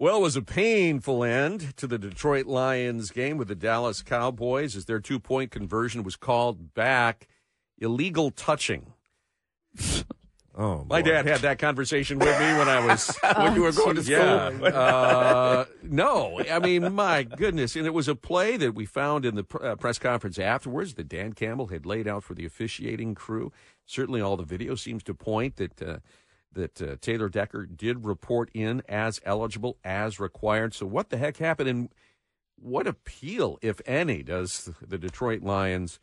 Well, it was a painful end to the Detroit Lions game with the Dallas Cowboys as their two-point conversion was called back. Illegal touching. Oh, my dad had that conversation with me when I was when you were going to school. Yeah. No, I mean, my goodness. And it was a play that we found in the press conference afterwards that Dan Campbell had laid out for the officiating crew. Certainly all the video seems to point that Taylor Decker did report in as eligible, as required. So what the heck happened, and what appeal, if any, does the Detroit Lions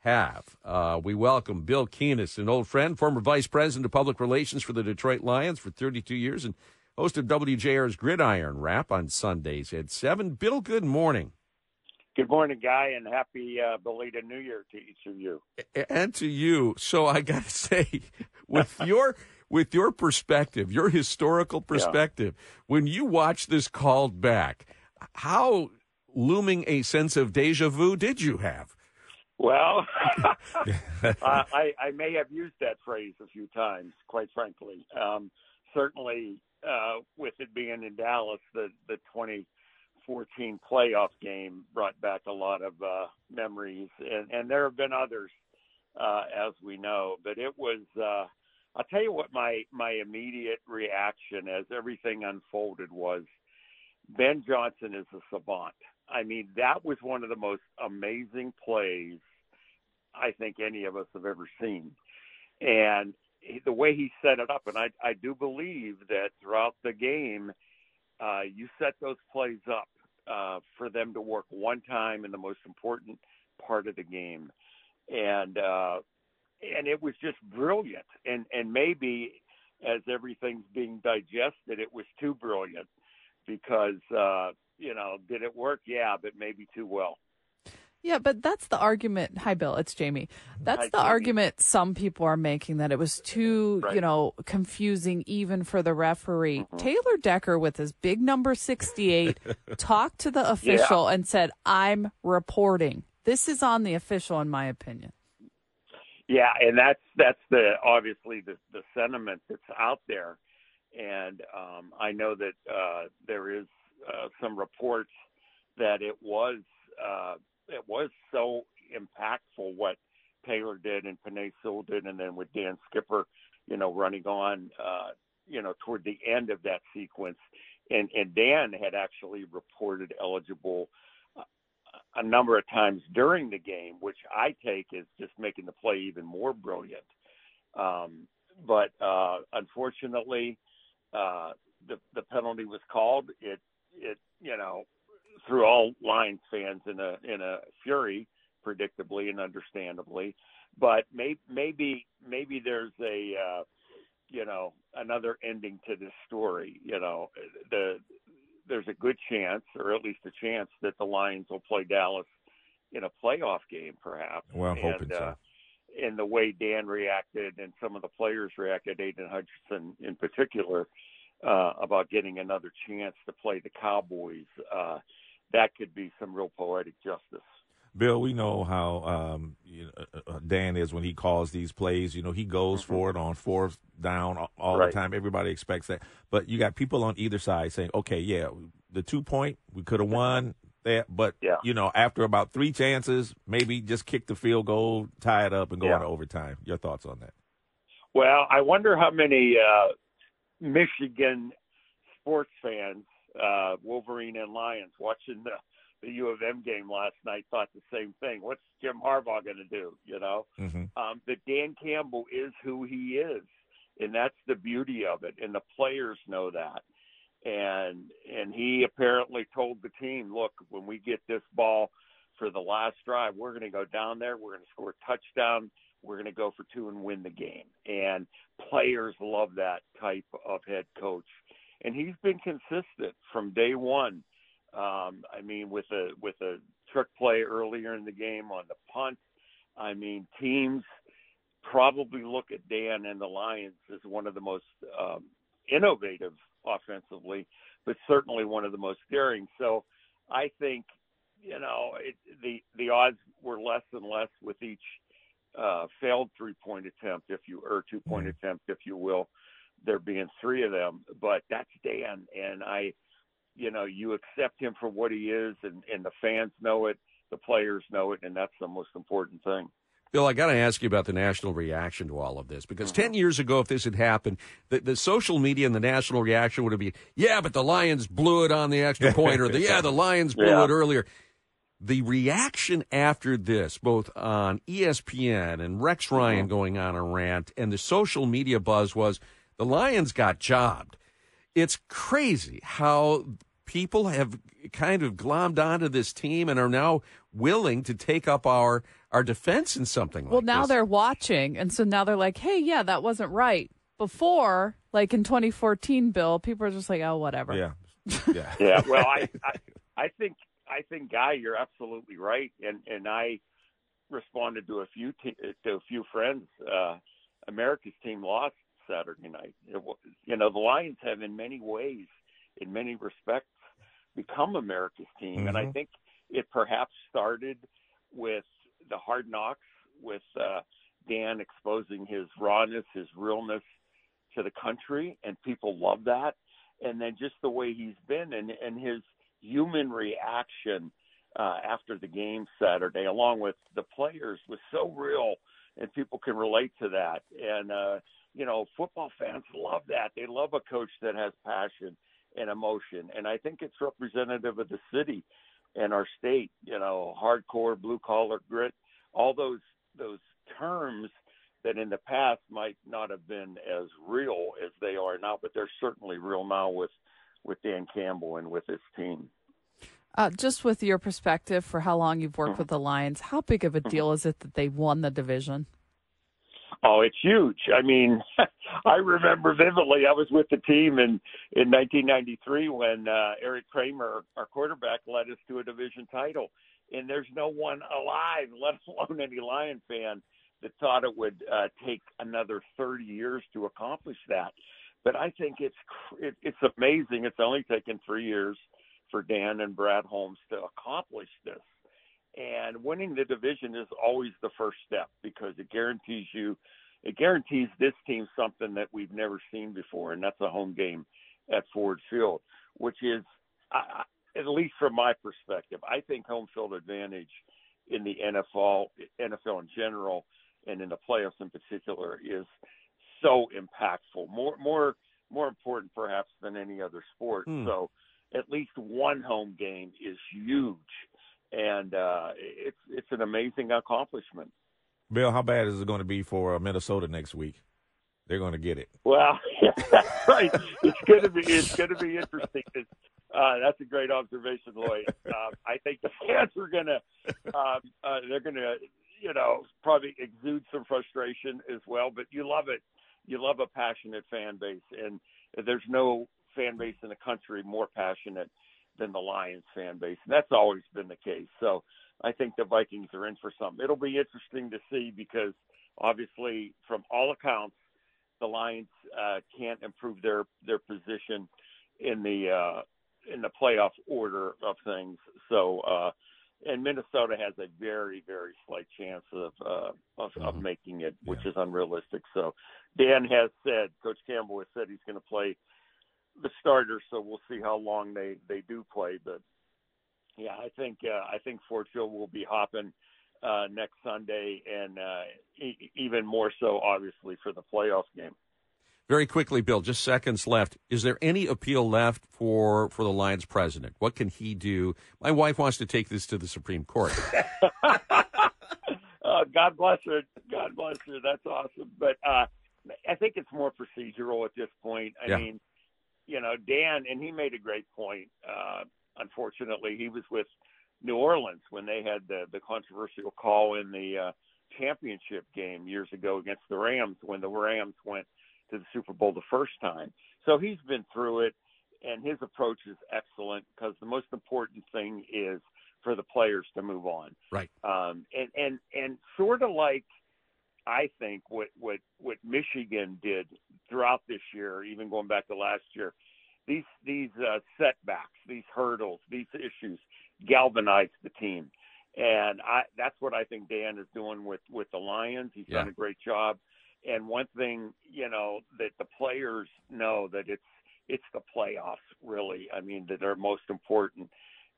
have? We welcome Bill Keenist, an old friend, former vice president of public relations for the Detroit Lions for 32 years and host of WJR's Gridiron Wrap on Sundays at 7. Bill, good morning. Good morning, Guy, and happy belated New Year to each of you. And to you. So I got to say, with your perspective, your historical perspective, when you watch this called back, how looming a sense of deja vu did you have? Well, I may have used that phrase a few times, quite frankly. Certainly, with it being in Dallas, the 2014 playoff game brought back a lot of memories, and there have been others, as we know. But it was, I'll tell you what my immediate reaction as everything unfolded was, Ben Johnson is a savant. I mean, that was one of the most amazing plays I think any of us have ever seen. And the way he set it up, and I do believe that throughout the game, you set those plays up for them to work one time in the most important part of the game. And it was just brilliant. And maybe as everything's being digested, it was too brilliant because did it work? Yeah, but maybe too well. Yeah, but that's the argument. Hi, Bill. It's Jamie. That's the argument some people are making, that it was too, confusing even for the referee. Mm-hmm. Taylor Decker, with his big number 68, talked to the official and said, "I'm reporting. This is on the official, in my opinion." Yeah, and that's the obviously the sentiment that's out there, and I know that there is. Some reports that it was so impactful what Taylor did and Penei Sewell did, and then with Dan Skipper, running on, toward the end of that sequence, and Dan had actually reported eligible a number of times during the game, which I take as just making the play even more brilliant. But unfortunately, the penalty was called. It threw all Lions fans in a fury, predictably and understandably, but maybe there's a another ending to this story. There's a good chance, or at least a chance, that the Lions will play Dallas in a playoff game, perhaps. Well, I'm hoping so. And the way Dan reacted and some of the players reacted, Aiden Hutchinson in particular, about getting another chance to play the Cowboys, that could be some real poetic justice. Bill, we know how Dan is when he calls these plays. He goes for it on fourth down all the time. Everybody expects that. But you got people on either side saying, okay, yeah, the 2-point, we could have won that. But, after about three chances, maybe just kick the field goal, tie it up, and go into overtime. Your thoughts on that? Well, I wonder how many Michigan sports fans, Wolverine and Lions, watching the U of M game last night thought the same thing. What's Jim Harbaugh going to do, But Dan Campbell is who he is, and that's the beauty of it, and the players know that. And he apparently told the team, look, when we get this ball for the last drive, we're going to go down there, we're going to score a touchdown, we're going to go for two and win the game. And players love that type of head coach. And he's been consistent from day one. With a trick play earlier in the game on the punt. I mean, teams probably look at Dan and the Lions as one of the most innovative offensively, but certainly one of the most daring. So I think, the odds were less and less with each failed three-point attempt, or two-point attempt, if you will, there being three of them. But that's Dan, and I you know, you accept him for what he is, and the fans know it, the players know it, and that's the most important thing. Bill, I got to ask you about the national reaction to all of this, because 10 years ago, if this had happened, the social media and the national reaction would have been, yeah, but the Lions blew it on the extra point, or the Lions blew it earlier. The reaction after this, both on ESPN and Rex Ryan going on a rant, and the social media buzz was, the Lions got jobbed. It's crazy how people have kind of glommed onto this team and are now willing to take up our defense in something like this. Well, now they're watching, and so now they're like, hey, yeah, that wasn't right. Before, like in 2014, Bill, people are just like, oh, whatever. Yeah. Well, I think, Guy, you're absolutely right, and I responded to a few friends. America's team lost Saturday night. The Lions have in many ways, in many respects, become America's team, and I think it perhaps started with the hard knocks, with Dan exposing his rawness, his realness to the country, and people love that. And then just the way he's been and his human reaction after the game Saturday, along with the players, was so real, and people can relate to that. And, football fans love that. They love a coach that has passion and emotion. And I think it's representative of the city and our state, hardcore, blue-collar grit, all those terms that in the past might not have been as real as they are now, but they're certainly real now with Dan Campbell and with his team. Just with your perspective for how long you've worked with the Lions, how big of a deal is it that they won the division? Oh, it's huge. I mean, I remember vividly, I was with the team in 1993 when Eric Kramer, our quarterback, led us to a division title. And there's no one alive, let alone any Lion fan, that thought it would take another 30 years to accomplish that. But I think it's amazing. It's only taken 3 years for Dan and Brad Holmes to accomplish this. And winning the division is always the first step, because it guarantees this team something that we've never seen before, and that's a home game at Ford Field, which is, at least from my perspective, I think home field advantage in the NFL in general, and in the playoffs in particular, is so impactful, more important perhaps than any other sport. So at least one home game is huge. And it's an amazing accomplishment. Bill, how bad is it going to be for Minnesota next week? They're going to get it. Well, right. It's going to be interesting. That's a great observation, Lloyd. I think the fans are going to probably exude some frustration as well. But you love it. You love a passionate fan base, and there's no fan base in the country more passionate than the Lions fan base, and that's always been the case. So I think the Vikings are in for something. It'll be interesting to see, because obviously, from all accounts, the Lions can't improve their position in the playoff order of things. So, and Minnesota has a very, very slight chance of making it, which is unrealistic. So Dan has said, Coach Campbell has said, he's going to play the starters, so we'll see how long they do play. But yeah, I think Ford Field will be hopping next Sunday, and even more so, obviously, for the playoff game. Very quickly, Bill, just seconds left. Is there any appeal left for the Lions president? What can he do? My wife wants to take this to the Supreme Court. God bless her. God bless her. That's awesome. But I think it's more procedural at this point. I mean. Dan, and he made a great point. Unfortunately, he was with New Orleans when they had the controversial call in the championship game years ago against the Rams, when the Rams went to the Super Bowl the first time. So he's been through it, and his approach is excellent, because the most important thing is for the players to move on. Right. And sort of like, I think what Michigan did throughout this year, even going back to last year, these setbacks, these hurdles, these issues galvanized the team, and that's what I think Dan is doing with the Lions. He's done a great job, and one thing that the players know, that it's it's the playoffs, really. I mean, that are most important.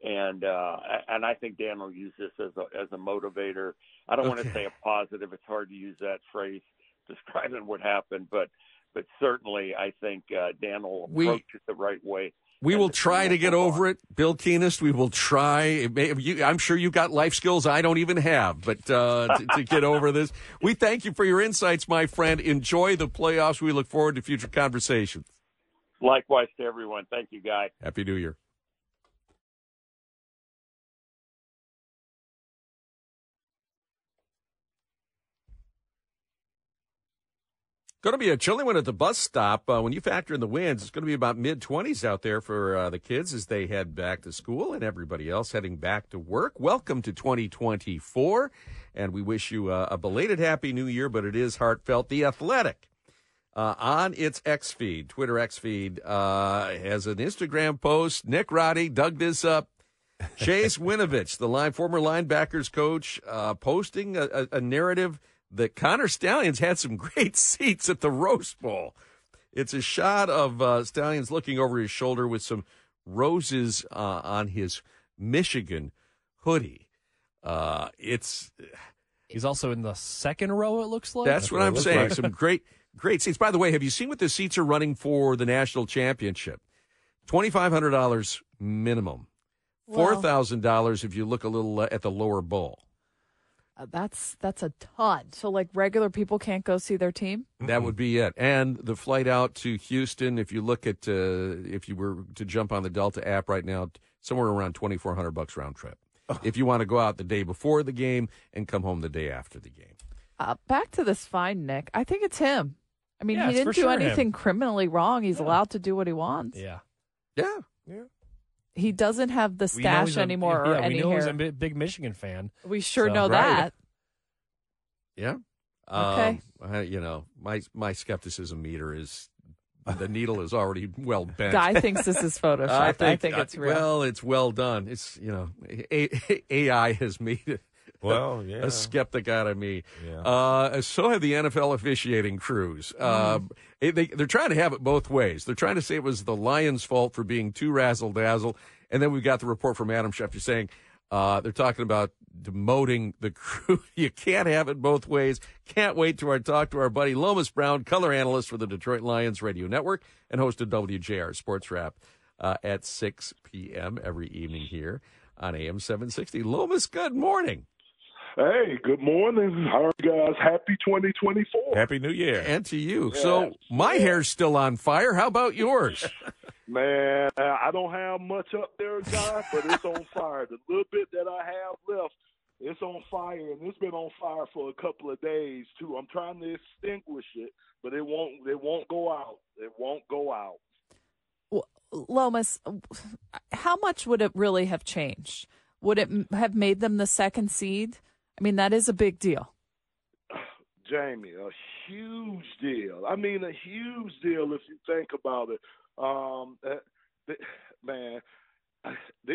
And I think Dan will use this as a motivator. I don't want to say a positive. It's hard to use that phrase describing what happened, but certainly I think Dan will approach it the right way. We will try to get over it, Bill Keenist. We will try. I'm sure you've got life skills I don't even have, but to get over this. We thank you for your insights, my friend. Enjoy the playoffs. We look forward to future conversations. Likewise to everyone. Thank you, Guy. Happy New Year. Going to be a chilly one at the bus stop. When you factor in the winds, it's going to be about mid-20s out there for the kids as they head back to school and everybody else heading back to work. Welcome to 2024, and we wish you a belated Happy New Year, but it is heartfelt. The Athletic, on its X feed, Twitter X feed, has an Instagram post. Nick Roddy dug this up. Chase Winovich, the former linebackers coach, posting a narrative that Connor Stallions had some great seats at the Rose Bowl. It's a shot of Stallions looking over his shoulder with some roses on his Michigan hoodie. He's also in the second row, it looks like. That's what I'm saying. Like. Some great seats. By the way, have you seen what the seats are running for the national championship? $2,500 minimum. $4,000 if you look a little at the lower bowl. That's a ton. So, like, regular people can't go see their team? That would be it. And the flight out to Houston, if you look at if you were to jump on the Delta app right now, somewhere around $2,400 round trip. Oh. If you want to go out the day before the game and come home the day after the game. Back to this fine, Nick. I think it's him. I mean, he didn't do anything criminally wrong. He's allowed to do what he wants. Yeah. He doesn't have the stash anymore or any hair. We know he's a big Michigan fan. We sure know that. Yeah. Okay. My skepticism meter is the needle is already well bent. Guy thinks this is photoshopped. I think it's real. Well, it's well done. It's, AI has made it. Well, yeah. A skeptic out of me. Yeah. So have the NFL officiating crews. They're trying to have it both ways. They're trying to say it was the Lions' fault for being too razzle-dazzle. And then we've got the report from Adam Schefter saying they're talking about demoting the crew. You can't have it both ways. Can't wait to talk to our buddy Lomas Brown, color analyst for the Detroit Lions Radio Network and host of WJR Sports Wrap at 6 p.m. every evening here on AM 760. Lomas, good morning. Hey, good morning. How are you guys? Happy 2024. Happy New Year. And to you. Yeah. So my hair's still on fire. How about yours? Man, I don't have much up there, Guy, but it's on fire. The little bit that I have left, it's on fire, and it's been on fire for a couple of days, too. I'm trying to extinguish it, but it won't go out. It won't go out. Well, Lomas, how much would it really have changed? Would it have made them the second seed? I mean, that is a big deal. Jamie, a huge deal. I mean, a huge deal if you think about it. The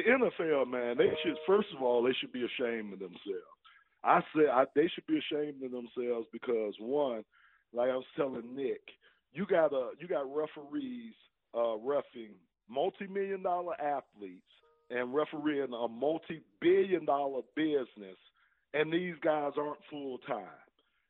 NFL, man, they should, first of all, they should be ashamed of themselves. They should be ashamed of themselves because, one, like I was telling Nick, you got referees refing multi-million-dollar athletes and refereeing a multi-billion-dollar business, and these guys aren't full-time.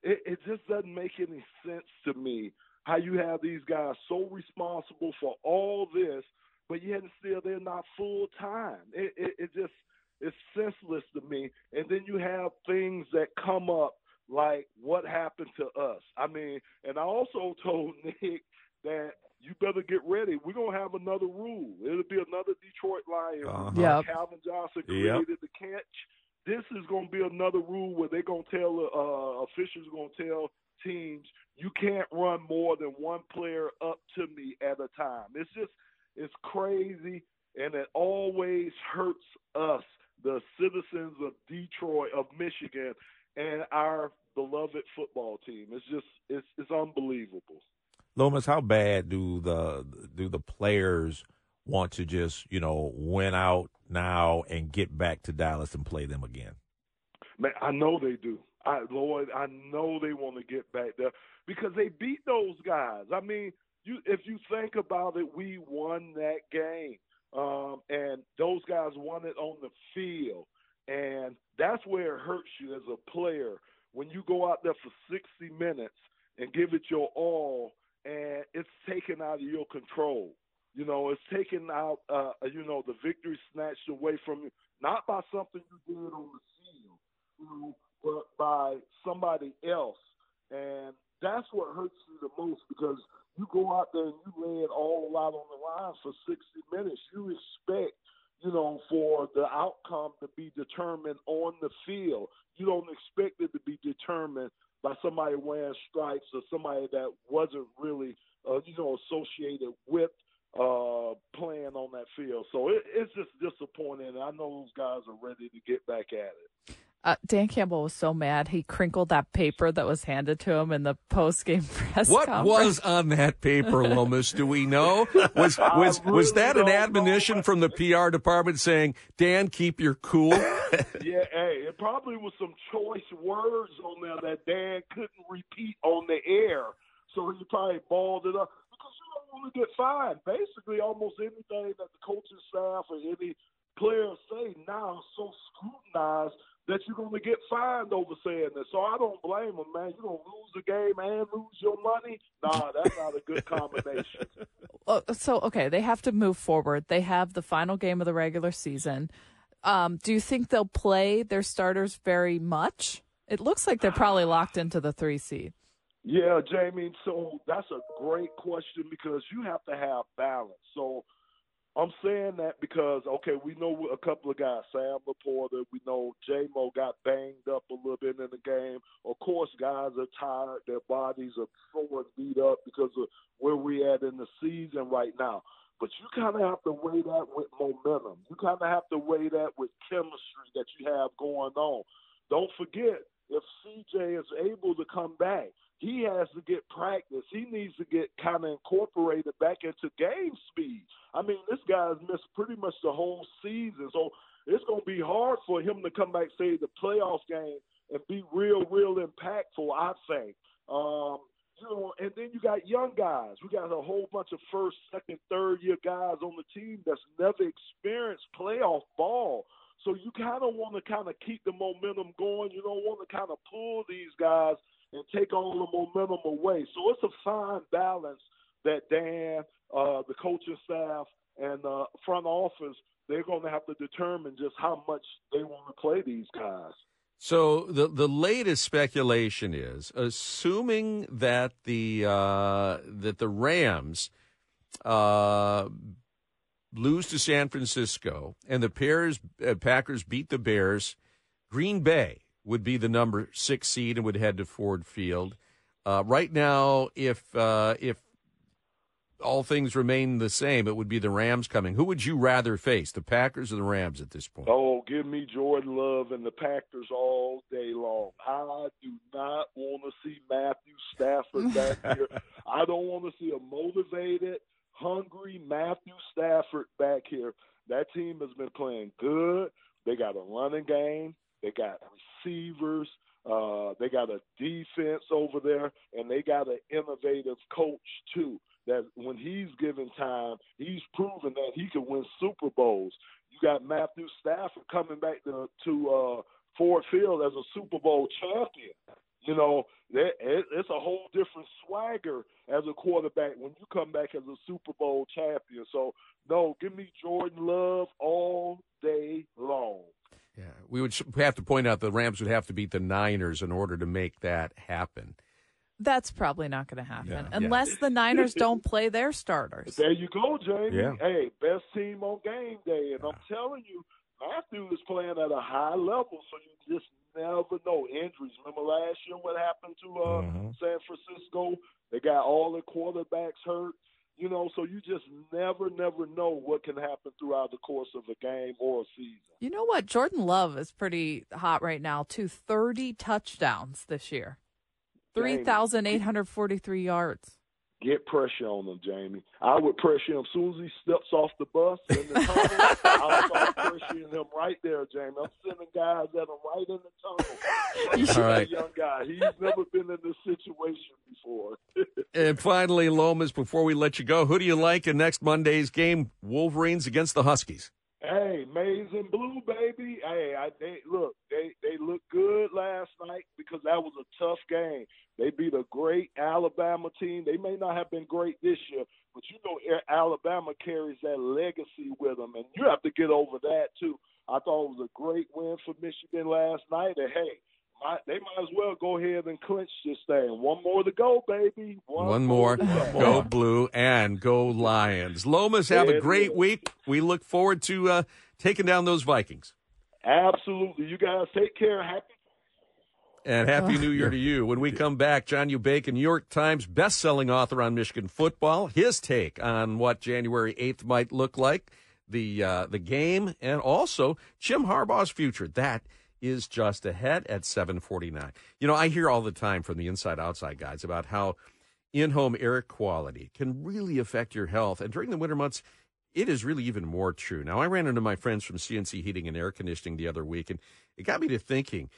It just doesn't make any sense to me how you have these guys so responsible for all this, but yet and still they're not full-time. It's senseless to me. And then you have things that come up like what happened to us. I mean, and I also told Nick that you better get ready. We're going to have another rule. It'll be another Detroit Lions. Calvin Johnson created the catch. This is going to be another rule where they're going to tell officials going to tell teams you can't run more than one player up to me at a time. It's crazy, and it always hurts us, the citizens of Detroit, of Michigan, and our beloved football team. It's unbelievable. Lomas, how bad do the players want to just, win out now and get back to Dallas and play them again? Man, I know they do. Lloyd, I know they want to get back there because they beat those guys. I mean, if you think about it, we won that game. And those guys won it on the field. And that's where it hurts you as a player when you go out there for 60 minutes and give it your all, and it's taken out of your control. You know, it's taken out, you know, the victory snatched away from you, not by something you did on the field, you know, but by somebody else. And that's what hurts you the most, because you go out there and you lay it all out on the line for 60 minutes. You expect, you know, for the outcome to be determined on the field. You don't expect it to be determined by somebody wearing stripes or somebody that wasn't really, you know, associated with playing on that field. So it's just disappointing. And I know those guys are ready to get back at it. Dan Campbell was so mad he crinkled that paper that was handed to him in the post-game press conference. What was on that paper, Lomas? Do we know? Was that an admonition from the PR department saying, Dan, keep your cool? Yeah, hey, it probably was some choice words on there that Dan couldn't repeat on the air, so he probably balled it up. Because you don't want to get fined. Basically, almost anything that the coaching staff or any player say now is so scrutinized that you're going to get fined over saying this. So I don't blame them, man. You're going to lose the game and lose your money? Nah, that's not a good combination. So, okay, they have to move forward. They have the final game of the regular season. Do you think they'll play their starters very much? It looks like they're probably locked into the 3 seed. Yeah, Jamie, so that's a great question because you have to have balance. So I'm saying that because, okay, we know a couple of guys, Sam LaPorta, we know J-Mo got banged up a little bit in the game. Of course, guys are tired. Their bodies are sore and beat up because of where we at in the season right now. But you kind of have to weigh that with momentum. You kind of have to weigh that with chemistry that you have going on. Don't forget, if CJ is able to come back, he has to get practice. He needs to get kind of incorporated back into game speed. I mean, this guy's missed pretty much the whole season. So it's going to be hard for him to come back, say, the playoff game and be real impactful, I think. You know, and then you got young guys. We got a whole bunch of first, second, third-year guys on the team that's never experienced playoff ball. So you kind of want to kind of keep the momentum going. You don't want to kind of pull these guys and take all the momentum away. So it's a fine balance that Dan, the coaching staff, and the front office, they're going to have to determine just how much they want to play these guys. So the latest speculation is, assuming that the Rams lose to San Francisco and the Packers beat the Bears, Green Bay would be the number 6 seed and would head to Ford Field. Right now, if all things remain the same, it would be the Rams coming. Who would you rather face, the Packers or the Rams at this point? Oh, give me Jordan Love and the Packers all day long. I do not want to see Matthew Stafford back here. I don't want to see a motivated, hungry Matthew Stafford back here. That team has been playing good. They got a running game. They got receivers. They got a defense over there, and they got an innovative coach, too, that when he's given time, he's proven that he can win Super Bowls. You got Matthew Stafford coming back to Ford Field as a Super Bowl champion. You know, it's a whole different swagger as a quarterback when you come back as a Super Bowl champion. So, no, give me Jordan Love all day long. Yeah, we would have to point out the Rams would have to beat the Niners in order to make that happen. That's probably not going to happen unless the Niners don't play their starters. There you go, Jamie. Yeah. Hey, best team on game day. And I'm telling you, Matthew is playing at a high level, so you just never know. Injuries. Remember last year what happened to San Francisco? They got all the quarterbacks hurt. You know, so you just never know what can happen throughout the course of a game or a season. You know what? Jordan Love is pretty hot right now, too. 30 touchdowns this year, 3,843 yards. Get pressure on him, Jamie. I would pressure him as soon as he steps off the bus. In the tunnel, I'll start pressuring him right there, Jamie. I'm sending guys at him right in the tunnel. All right. Young guy. He's never been in this situation before. And finally, Lomas, before we let you go, who do you like in next Monday's game, Wolverines against the Huskies? Hey, maize and blue, baby. Hey, they looked good last night because that was a tough game. They beat a great Alabama team. They may not have been great this year, but you know Alabama carries that legacy with them, and you have to get over that too. I thought it was a great win for Michigan last night, and hey, they might as well go ahead and clinch this thing. One more to go, baby. One more. Go blue and go Lions. Lomas, have a great week. We look forward to taking down those Vikings. Absolutely. You guys take care. Happy New Year to you. When we come back, John U. Bacon, New York Times best-selling author on Michigan football, his take on what January 8th might look like, the game, and also Jim Harbaugh's future. That is just ahead at 7:49. You know, I hear all the time from the Inside Outside guys about how in-home air quality can really affect your health. And during the winter months, it is really even more true. Now, I ran into my friends from CNC Heating and Air Conditioning the other week, and it got me to thinking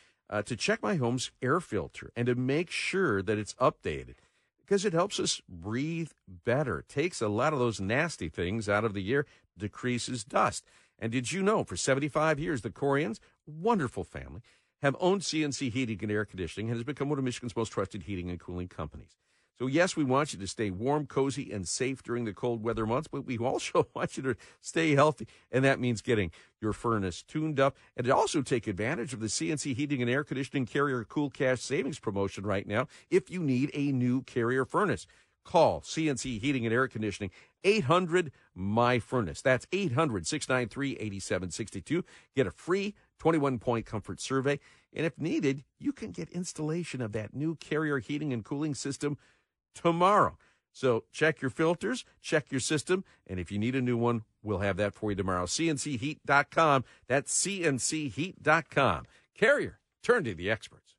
to check my home's air filter and to make sure that it's updated because it helps us breathe better, takes a lot of those nasty things out of the air, decreases dust. And did you know for 75 years, the Corians, wonderful family, have owned CNC Heating and Air Conditioning and has become one of Michigan's most trusted heating and cooling companies. So, yes, we want you to stay warm, cozy, and safe during the cold weather months, but we also want you to stay healthy, and that means getting your furnace tuned up. And also take advantage of the CNC Heating and Air Conditioning Carrier Cool Cash Savings promotion right now if you need a new Carrier furnace. Call CNC Heating and Air Conditioning, 800-MY-FURNACE. That's 800-693-8762. Get a free 21-point comfort survey. And if needed, you can get installation of that new Carrier heating and cooling system tomorrow. So check your filters, check your system, and if you need a new one, we'll have that for you tomorrow. CNCHeat.com. That's CNCHeat.com. Carrier, turn to the experts.